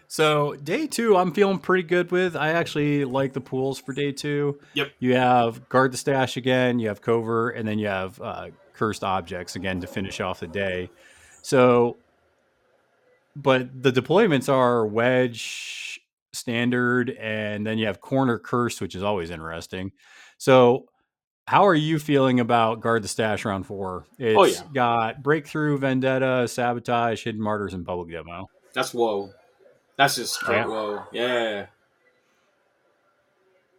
So day two, I'm feeling pretty good with. I actually like the pools for day two. Yep. You have guard the stash again, you have cover, and then you have uh, cursed objects again to finish off the day. So, but the deployments are wedge, standard, and then you have corner cursed, which is always interesting. So how are you feeling about guard the stash round four? It's oh, yeah. got breakthrough, vendetta, sabotage, hidden martyrs, and public demo. That's Woe. That's just straight yeah. Woe. Yeah.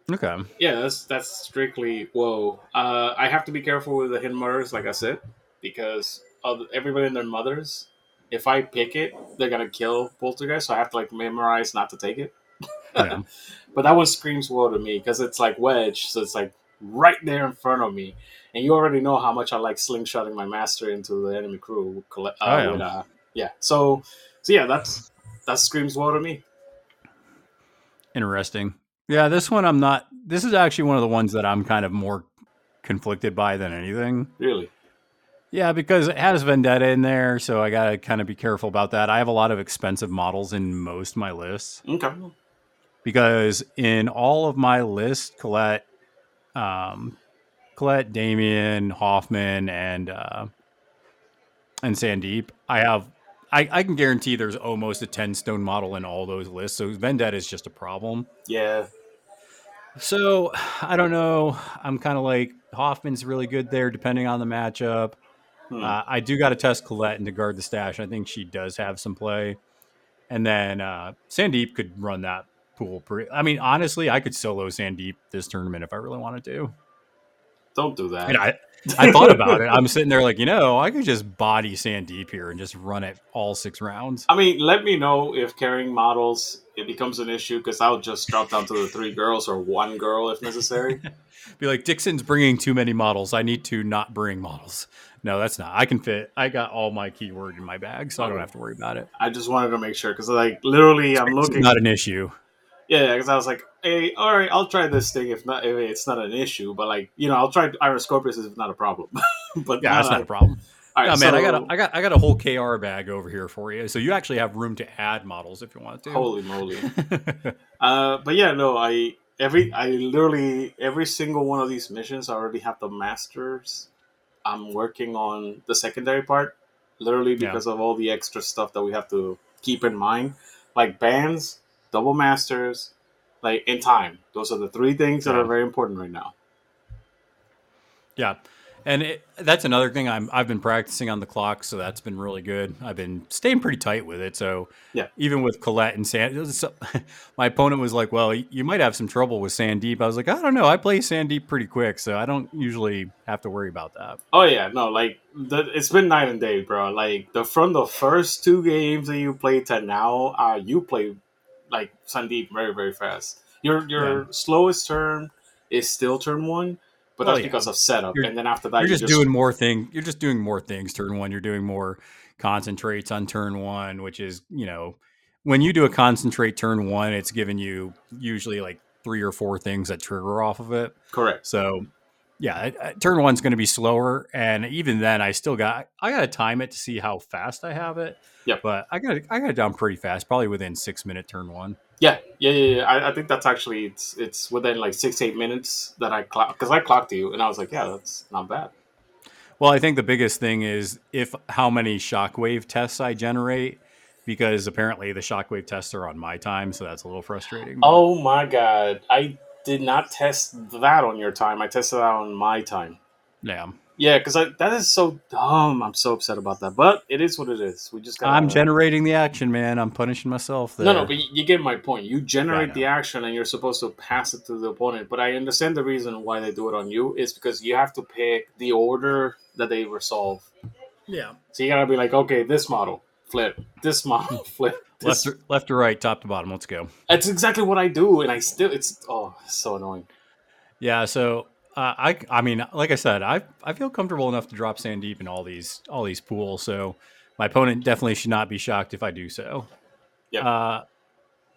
Okay. Yeah, that's that's strictly Woe. Uh, I have to be careful with the hidden martyrs, like I said, because of everybody and their mothers. If I pick it, they're gonna kill Poltergeist, so I have to like memorize not to take it. Yeah. But that one screams Woe to me because it's like wedge, so it's like right there in front of me, and you already know how much I like slingshotting my master into the enemy crew. Uh, oh, yeah. And, uh, yeah. So, so yeah, that's that screams Woe to me. Interesting. Yeah, this one I'm not. This is actually one of the ones that I'm kind of more conflicted by than anything. Really? Yeah, because it has Vendetta in there, so I gotta kind of be careful about that. I have a lot of expensive models in most of my lists. Okay. Because in all of my lists, Colette. Um, Colette, Damien, Hoffman, and uh, and Sandeep. I have, I, I can guarantee there's almost a ten stone model in all those lists. So Vendetta is just a problem. Yeah. So I don't know. I'm kind of like Hoffman's really good there, depending on the matchup. Hmm. Uh, I do got to test Colette and to guard the stash. I think she does have some play, and then uh, Sandeep could run that pool. I mean, honestly, I could solo Sandeep this tournament if I really wanted to. Don't do that. And I, I thought about it. I'm sitting there like, you know, I could just body Sandeep here and just run it all six rounds. I mean, let me know if carrying models, it becomes an issue, because I'll just drop down to the three girls or one girl if necessary. Be like, Dixon's bringing too many models. I need to not bring models. No, that's not. I can fit. I got all my keyword in my bag, so okay. I don't have to worry about it. I just wanted to make sure, because like literally it's I'm looking. It's not an issue. Yeah, because I was like, hey, all right, I'll try this thing if not if it's not an issue. But, like, you know, I'll try Iron Scorpius if not a problem. But yeah, that's not, not a problem. All right, no, so, man, I got, a, I, got, I got a whole K R bag over here for you. So you actually have room to add models if you want to. Holy moly. uh, but, yeah, no, I every I literally, every single one of these missions, I already have the masters. I'm working on the secondary part, literally because yeah. of all the extra stuff that we have to keep in mind. Like bands. Double masters, like in time. Those are the three things that yeah. are very important right now. Yeah, and it, that's another thing. I'm I've been practicing on the clock, so that's been really good. I've been staying pretty tight with it. So yeah, even with Colette and Sand, so, my opponent was like, "Well, you might have some trouble with Sandeep." I was like, "I don't know. I play Sandeep pretty quick, so I don't usually have to worry about that." Oh yeah, no, like the, it's been night and day, bro. Like the from the first two games that you played to now, uh, you play. Like Sandeep, very very fast. Your your yeah. slowest turn is still turn one, but that's oh, yeah. because of setup. You're, and then after that, you're, you're just, just doing more thing. You're just doing more things. Turn one, you're doing more concentrates on turn one, which is you know when you do a concentrate turn one, it's giving you usually like three or four things that trigger off of it. Correct. So yeah, turn one's going to be slower, and even then, I still got I got to time it to see how fast I have it. Yeah, but I got I got it down pretty fast, probably within six minute turn one. Yeah, yeah, yeah. yeah. I, I think that's actually it's it's within like six eight minutes that I clock because I clocked you, and I was like, yeah, that's not bad. Well, I think the biggest thing is if how many shockwave tests I generate, because apparently the shockwave tests are on my time, so that's a little frustrating. Oh my god, I. did not test that on your time. I tested that on my time. Yeah. Yeah, because that is so dumb. I'm so upset about that. But it is what it is. We just. Gotta, I'm generating the action, man. I'm punishing myself there. No, no, but you get my point. You generate yeah, the action, and you're supposed to pass it to the opponent. But I understand the reason why they do it on you. It's because you have to pick the order that they resolve. Yeah. So you got to be like, okay, this model, flip. This model, flip. This. Left, left to right, top to bottom. Let's go. That's exactly what I do, and I still... It's oh, it's so annoying. Yeah, so... Uh, I I mean, like I said, I I feel comfortable enough to drop Sandeep in all these all these pools, so my opponent definitely should not be shocked if I do so. Yeah. Uh,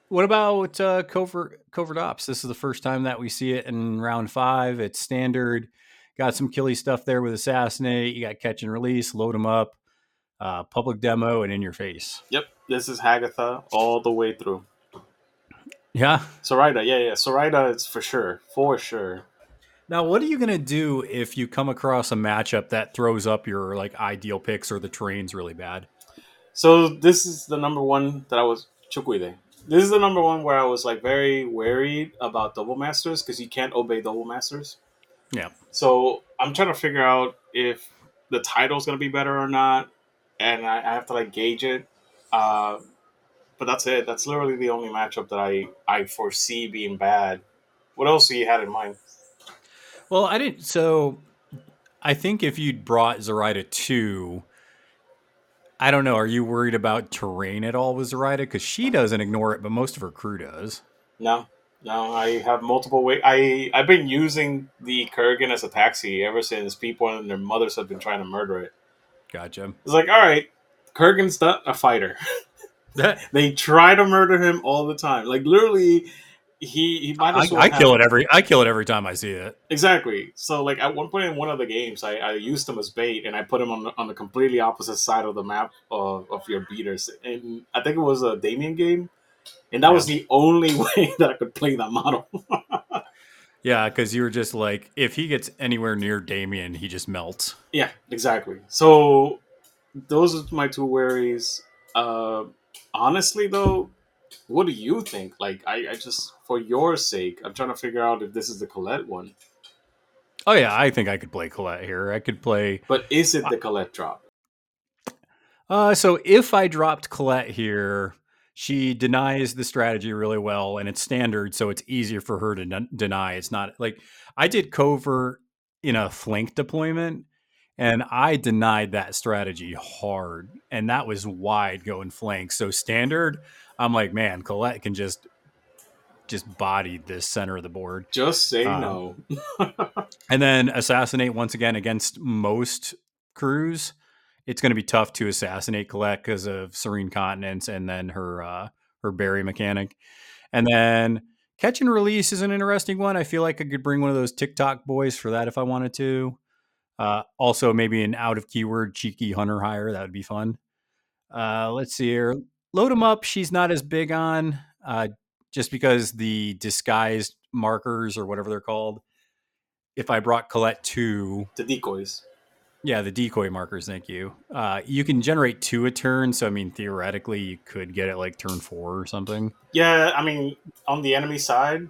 what about uh, covert covert ops? This is the first time that we see it in round five. It's standard. Got some killy stuff there with assassinate. You got catch and release, load them up, uh, public demo, and in your face. Yep, this is Hagatha all the way through. Yeah, Zoraida. Yeah, yeah, Zoraida. It's for sure, for sure. Now, what are you going to do if you come across a matchup that throws up your like ideal picks or the terrain's really bad? So this is the number one that I was... Chukwide. This is the number one where I was like very wary about double masters because you can't obey double masters. Yeah. So I'm trying to figure out if the title's going to be better or not. And I, I have to like gauge it. Uh, but that's it. That's literally the only matchup that I, I foresee being bad. What else do you had in mind? Well, I didn't. So I think if you'd brought Zoraida two, I don't know. Are you worried about terrain at all with Zoraida? Because she doesn't ignore it, but most of her crew does. No, no. I have multiple ways. I, I've been using the Kurgan as a taxi ever since people and their mothers have been trying to murder it. Gotcha. It's like, all right, Kurgan's not a fighter. They try to murder him all the time. Like, literally... He he might as well I, I kill it every I kill it every time I see it. Exactly. So like at one point in one of the games, I, I used him as bait and I put him on the, on the completely opposite side of the map of, of your beaters. And I think it was a Damien game, and that yeah. was the only way that I could play that model. Yeah, because you were just like, if he gets anywhere near Damien, he just melts. Yeah, exactly. So those are my two worries. Uh, honestly, though. What do you think? Like, I, I just, for your sake, I'm trying to figure out if this is the Colette one. Oh, yeah, I think I could play Colette here. I could play... But is it the Colette drop? Uh, so if I dropped Colette here, she denies the strategy really well, and it's standard, so it's easier for her to n- deny. It's not... Like, I did covert in a flank deployment, and I denied that strategy hard, and that was wide going flank. So standard... I'm like, man, Colette can just just body this center of the board. Just say um, no. And then assassinate once again against most crews. It's going to be tough to assassinate Colette because of Serene Continence and then her uh, her berry mechanic. And then catch and release is an interesting one. I feel like I could bring one of those TikTok boys for that if I wanted to. Uh, also, maybe an out of keyword cheeky hunter hire. That would be fun. Uh, let's see here. Load them up. She's not as big on uh, just because the disguised markers or whatever they're called. If I brought Colette to the decoys. Yeah, the decoy markers. Thank you. Uh, you can generate two a turn. So, I mean, theoretically, you could get it like turn four or something. Yeah. I mean, on the enemy side.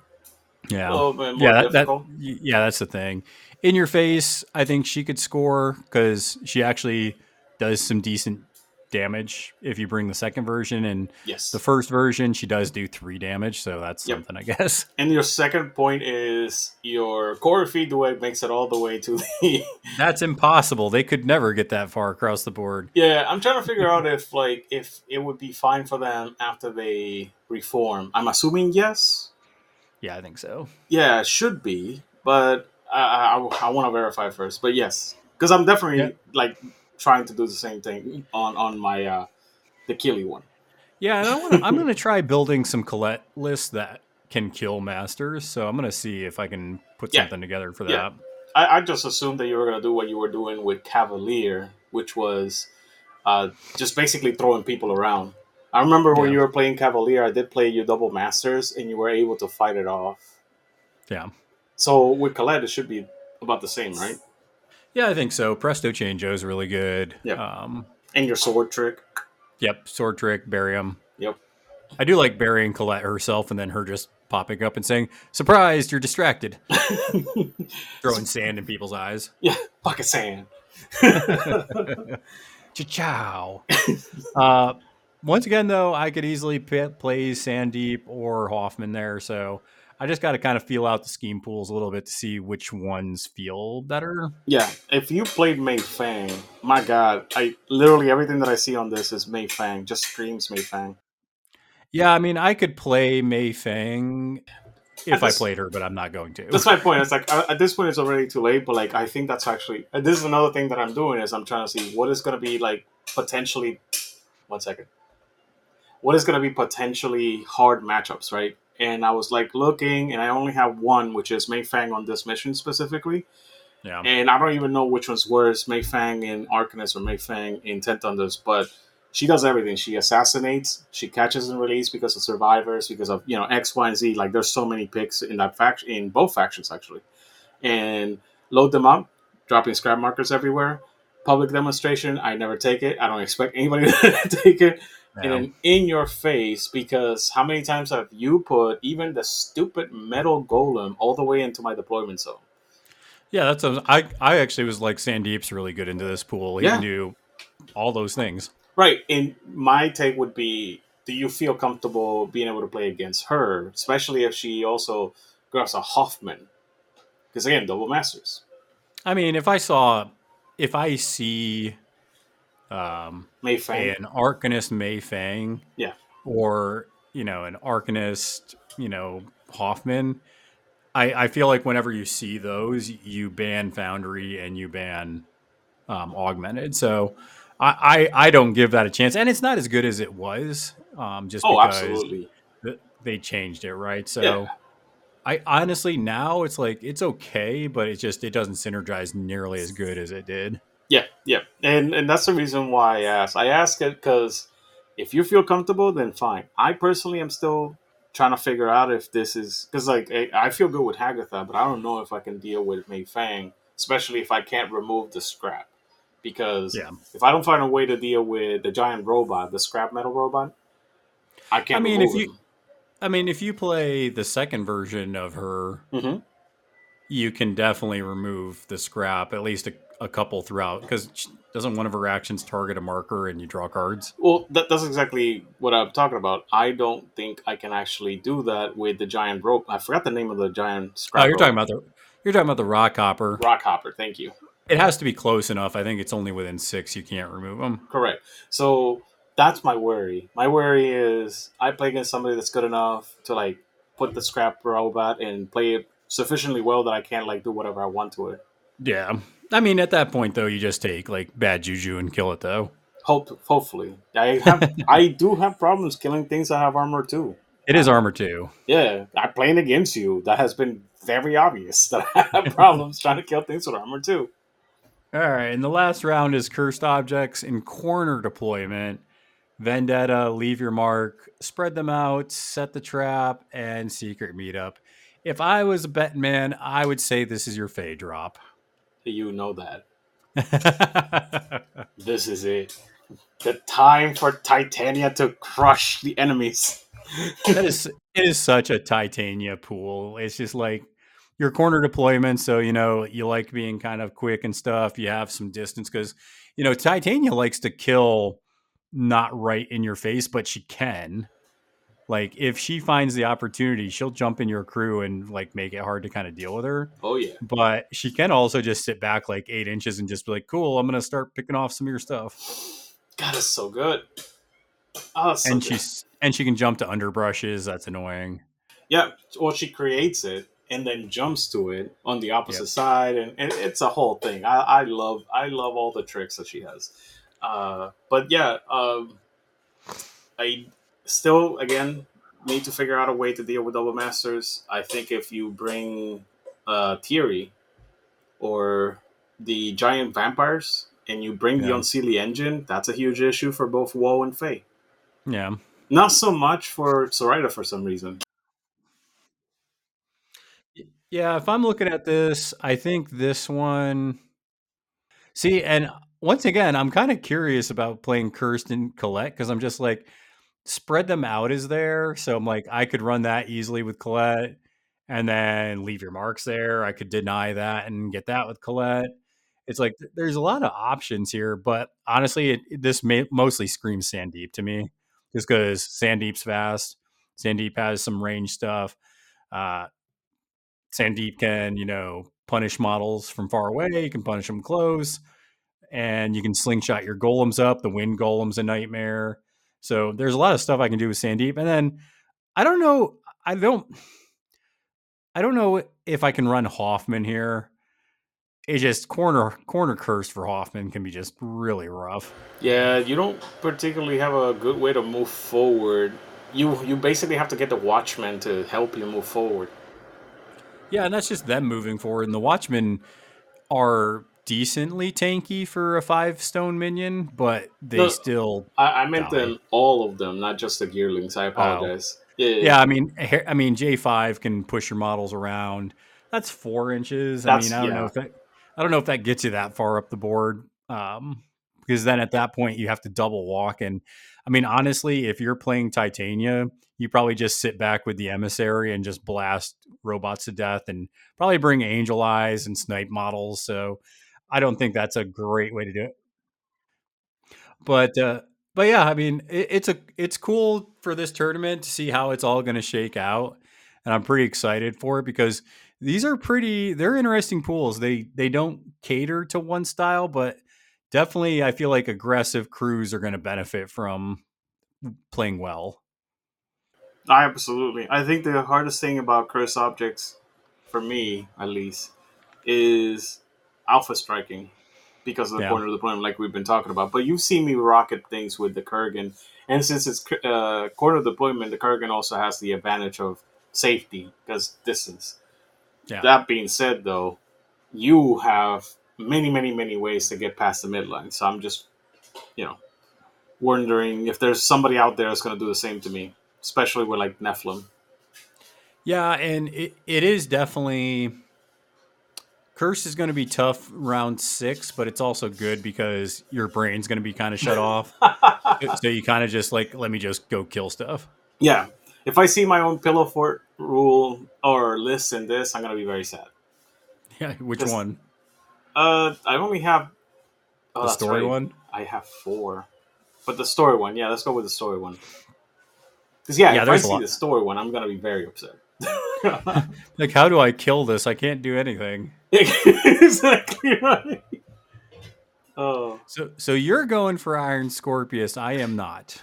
Yeah. Yeah, that, that, yeah, that's the thing. In your face, I think she could score because she actually does some decent damage if you bring the second version, and yes, the first version she does do three damage, so that's yep. something, I guess. And your second point is your Coryphée duet makes it all the way to the that's impossible. They could never get that far across the board. Yeah, I'm trying to figure out if like if it would be fine for them after they reform. I'm assuming yes. Yeah, I think so. Yeah, it should be, but I I, I want to verify first. But yes, because I'm definitely yeah. like. trying to do the same thing on, on my uh, the Killy one. Yeah, and I wanna, I'm going to try building some Colette lists that can kill masters, so I'm going to see if I can put yeah. something together for that. Yeah. I, I just assumed that you were going to do what you were doing with Cavalier, which was uh, just basically throwing people around. I remember when yeah. you were playing Cavalier, I did play your double masters, and you were able to fight it off. Yeah. So with Colette, it should be about the same, right? Yeah, I think so. Presto Chango is really good. Yep. Um, and your sword trick. Yep, sword trick, bury him. Yep. I do like burying Colette herself and then her just popping up and saying, "Surprised, you're distracted." Throwing sand in people's eyes. Yeah, fuck a sand. Cha-chow. Uh, once again, though, I could easily p- play Sandeep or Hoffman there, so I just got to kind of feel out the scheme pools a little bit to see which ones feel better. Yeah, if you played Mei Feng, my God, I literally everything that I see on this is Mei Feng. Just screams Mei Feng. Yeah, I mean, I could play Mei Feng if I played her, but I'm not going to. That's my point. It's like, at this point, it's already too late, but like, I think that's actually, and this is another thing that I'm doing is I'm trying to see what is going to be like potentially, one second, what is going to be potentially hard matchups, right? And I was like looking, and I only have one, which is Mei Feng on this mission specifically. Yeah. And I don't even know which one's worse, Mei Feng in Arcanist or Mei Feng in Ten Thunders, but she does everything. She assassinates, she catches and releases because of survivors, because of, you know, X, Y, and Z. Like, there's so many picks in that faction, in both factions, actually. And load them up, dropping scrap markers everywhere. Public demonstration, I never take it. I don't expect anybody to take it. Yeah. And in your face, because how many times have you put even the stupid metal golem all the way into my deployment zone? Yeah, that's a, I, I actually was like, Sandeep's really good into this pool. He yeah. knew all those things. Right, and my take would be, do you feel comfortable being able to play against her, especially if she also grabs a Hoffman? Because, again, double masters. I mean, if I saw, if I see um, Mei Feng, an Arcanist Mei Feng, yeah. or, you know, an Arcanist, you know, Hoffman, I, I feel like whenever you see those, you ban Foundry and you ban um, Augmented, so... I, I don't give that a chance, and it's not as good as it was, um, just oh, because absolutely. Th- they changed it, right? So, yeah. I honestly now it's like it's okay, but it just it doesn't synergize nearly as good as it did. Yeah, yeah, and and that's the reason why I asked. I asked it because if you feel comfortable, then fine. I personally am still trying to figure out if this is because like I, I feel good with Hagatha, but I don't know if I can deal with Mei Fang, especially if I can't remove the scrap. Because yeah. if I don't find a way to deal with the giant robot, the scrap metal robot, I can't. I mean, if you, him. I mean, if you play the second version of her, mm-hmm. you can definitely remove the scrap at least a, a couple throughout. Because doesn't one of her actions target a marker and you draw cards? Well, that, that's exactly what I'm talking about. I don't think I can actually do that with the giant rope. I forgot the name of the giant scrap. Oh, you're robot. talking about the you're talking about the rock hopper. Rock hopper. Thank you. It has to be close enough. I think it's only within six. You can't remove them. Correct. So that's my worry. My worry is I play against somebody that's good enough to like put the scrap robot and play it sufficiently well that I can't like do whatever I want to it. Yeah. I mean, at that point though, you just take like bad juju and kill it though. Hope, hopefully. I have. I do have problems killing things that have armor too. It is armor too. Yeah. I'm playing against you. That has been very obvious that I have problems trying to kill things with armor too. All right, and the last round is Cursed Objects in Corner Deployment. Vendetta, Leave Your Mark, Spread Them Out, Set the Trap, and Secret Meetup. If I was a betting man, I would say this is your Fey drop. You know that. This is it. The time for Titania to crush the enemies. That is, it is such a Titania pool. It's just like, your corner deployment, so, you know, you like being kind of quick and stuff. You have some distance because, you know, Titania likes to kill not right in your face, but she can. Like, if she finds the opportunity, she'll jump in your crew and, like, make it hard to kind of deal with her. Oh, yeah. But she can also just sit back, like, eight inches and just be like, cool, I'm going to start picking off some of your stuff. God, it's so good. Oh, it's so and, good. She's, and she can jump to underbrushes. That's annoying. Yeah, well, she creates it. And then jumps to it on the opposite yep. side, and, and it's a whole thing. I, I love, I love all the tricks that she has. Uh, but yeah, um, I still again need to figure out a way to deal with double masters. I think if you bring uh, Thierry or the giant vampires, and you bring yeah. the Unseelie engine, that's a huge issue for both Woe and Faye. Yeah, not so much for Zoraida for some reason. Yeah, if I'm looking at this, I think this one... See, and once again, I'm kind of curious about playing Cursed and Colette, because I'm just like, spread them out is there. So I'm like, I could run that easily with Colette and then leave your marks there. I could deny that and get that with Colette. It's like, there's a lot of options here, but honestly, it, this may, mostly screams Sandeep to me just because Sandeep's fast. Sandeep has some range stuff. Uh, Sandeep can, you know, punish models from far away. You can punish them close, and you can slingshot your golems up. The wind golem's a nightmare. So there's a lot of stuff I can do with Sandeep. And then I don't know. I don't, I don't know if I can run Hoffman here. It's just corner, corner curse for Hoffman can be just really rough. Yeah. You don't particularly have a good way to move forward. You, you basically have to get the Watchmen to help you move forward. Yeah, and that's just them moving forward. And the Watchmen are decently tanky for a five-stone minion, but they no, still... I, I meant them, all of them, not just the Gearlings. I apologize. Oh. Yeah, yeah, yeah, I mean, I mean, J five can push your models around. That's four inches. That's, I mean, I don't yeah. know if that, I don't know if that gets you that far up the board, um, because then at that point you have to double walk. And I mean, honestly, if you're playing Titania, you probably just sit back with the Emissary and just blast robots to death and probably bring Angel Eyes and snipe models. So I don't think that's a great way to do it. But, uh, but yeah, I mean, it, it's a, it's cool for this tournament to see how it's all going to shake out. And I'm pretty excited for it because these are pretty, they're interesting pools. They, they don't cater to one style, but definitely I feel like aggressive crews are going to benefit from playing well. I absolutely. I think the hardest thing about curse objects, for me at least, is alpha striking because of the yeah. corner of the opponent, like we've been talking about. But you've seen me rocket things with the Kurgan, and since it's uh, corner deployment, the Kurgan also has the advantage of safety because distance. Yeah. That being said, though, you have many, many, many ways to get past the midline. So I'm just, you know, wondering if there's somebody out there that's going to do the same to me. Especially with like Nephilim. Yeah, and it, it is definitely... Curse is going to be tough round six, but it's also good because your brain's going to be kind of shut off. So you kind of just like, let me just go kill stuff. Yeah. If I see my own pillow fort rule or list in this, I'm going to be very sad. Yeah, which one? Uh, I only have... Oh, the story right. one? I have four. But the story one, yeah, let's go with the story one. Because, yeah, yeah, if I see the story one, I'm going to be very upset. Like, how do I kill this? I can't do anything. Exactly right. Oh. So so you're going for Iron Scorpius. I am not.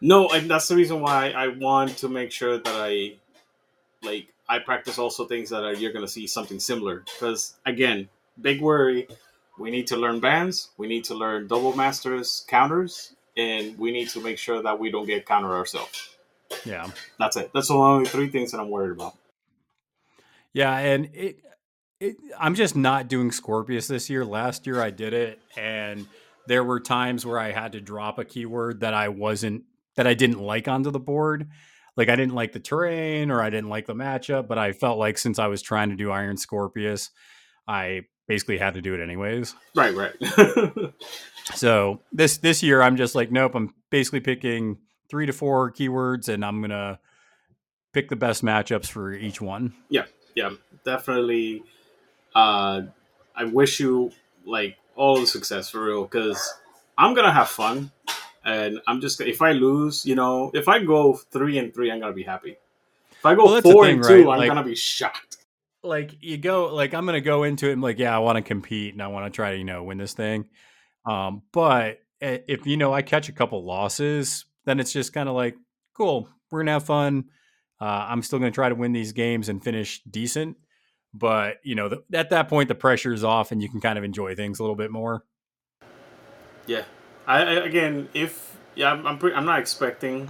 No, and that's the reason why I want to make sure that I, like, I practice also things that are, you're going to see something similar. Because, again, big worry, we need to learn bans. We need to learn double masters, counters. And we need to make sure that we don't get countered ourselves. Yeah, that's it. That's the only three things that I'm worried about. Yeah, and it, it, I'm just not doing Scorpius this year. Last year I did it, and there were times where I had to drop a keyword that I wasn't that I didn't like onto the board. Like I didn't like the terrain, or I didn't like the matchup. But I felt like since I was trying to do Iron Scorpius, I basically had to do it anyways. Right, right. So this this year I'm just like, nope. I'm basically picking three to four keywords, and I'm going to pick the best matchups for each one. Yeah, yeah, definitely. Uh, I wish you, like, all the success, for real, because I'm going to have fun, and I'm just, if I lose, you know, if I go three and three, I'm going to be happy. If I go well, four thing, and two, right? I'm like, going to be shocked. Like, you go, like, I'm going to go into it and, like, yeah, I want to compete, and I want to try to, you know, win this thing. Um, but if, you know, I catch a couple losses, then it's just kind of like, cool, we're going to have fun. Uh, I'm still going to try to win these games and finish decent. But, you know, th- at that point, the pressure is off and you can kind of enjoy things a little bit more. Yeah. I, I again, if, yeah, I'm I'm, pre- I'm not expecting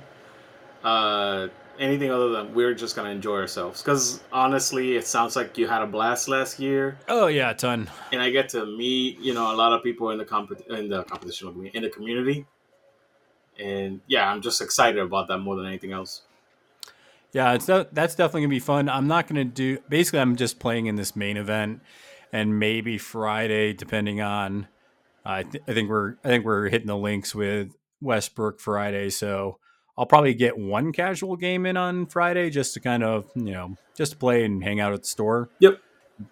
uh, anything other than we're just going to enjoy ourselves. Because, honestly, it sounds like you had a blast last year. Oh, yeah, a ton. And I get to meet, you know, a lot of people in the, comp- in the competition, in the community. And yeah, I'm just excited about that more than anything else. Yeah, it's not, that's definitely gonna be fun. I'm not gonna do basically. I'm just playing in this main event, and maybe Friday, depending on. Uh, I, th- I think we're I think we're hitting the links with Westbrook Friday, so I'll probably get one casual game in on Friday just to kind of, you know, just to play and hang out at the store. Yep.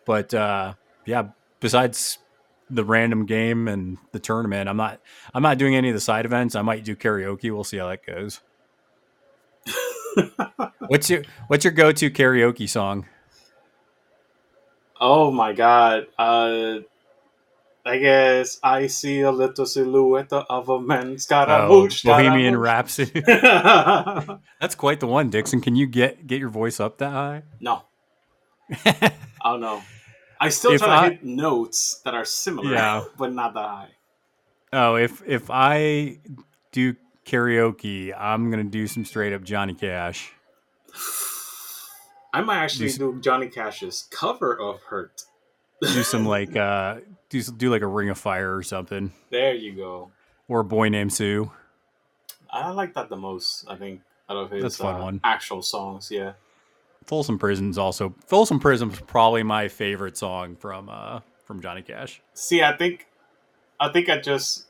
But uh, yeah, besides the random game and the tournament, I'm not I'm not doing any of the side events. I might do karaoke. We'll see how that goes. What's your what's your go-to karaoke song? Oh my god. Uh I guess I see a little silhouette of a man. Scaramouche, oh, Bohemian Rhapsody. That's quite the one, Dixon. Can you get, get your voice up that high? No. Oh no. I still if try to I, hit notes that are similar, yeah. but not that high. Oh, if if I do karaoke, I'm gonna do some straight up Johnny Cash. I might actually do, some, do Johnny Cash's cover of "Hurt." Do some like uh, do do like a Ring of Fire or something. There you go. Or a Boy Named Sue. I like that the most. I think out of his That's fun uh, one. actual songs, yeah. Folsom Prison's also Folsom Prison's probably my favorite song from uh, from Johnny Cash. See, I think I think I just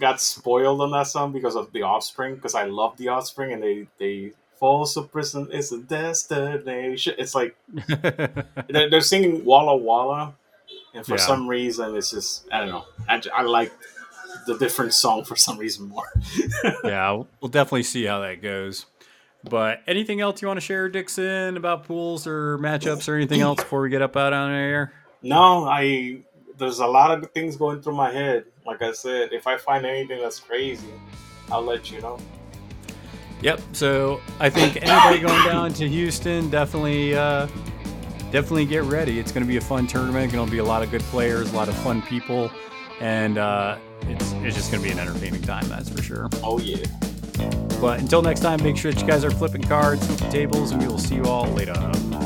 got spoiled on that song because of The Offspring, because I love The Offspring, and they they Folsom Prison is a destination. It's like they're, they're singing Walla Walla, and for yeah. some reason it's just I don't know. I, I like the different song for some reason more. Yeah, we'll definitely see how that goes. But anything else you want to share, Dixon, about pools or matchups or anything else before we get up out on the air? No, I there's a lot of things going through my head. Like I said, if I find anything that's crazy, I'll let you know. Yep. So I think anybody going down to Houston, definitely, uh, definitely get ready. It's going to be a fun tournament. It's going to be a lot of good players, a lot of fun people, and uh, it's it's just going to be an entertaining time. That's for sure. Oh yeah. But until next time, make sure that you guys are flipping cards, flipping tables, and we will see you all later.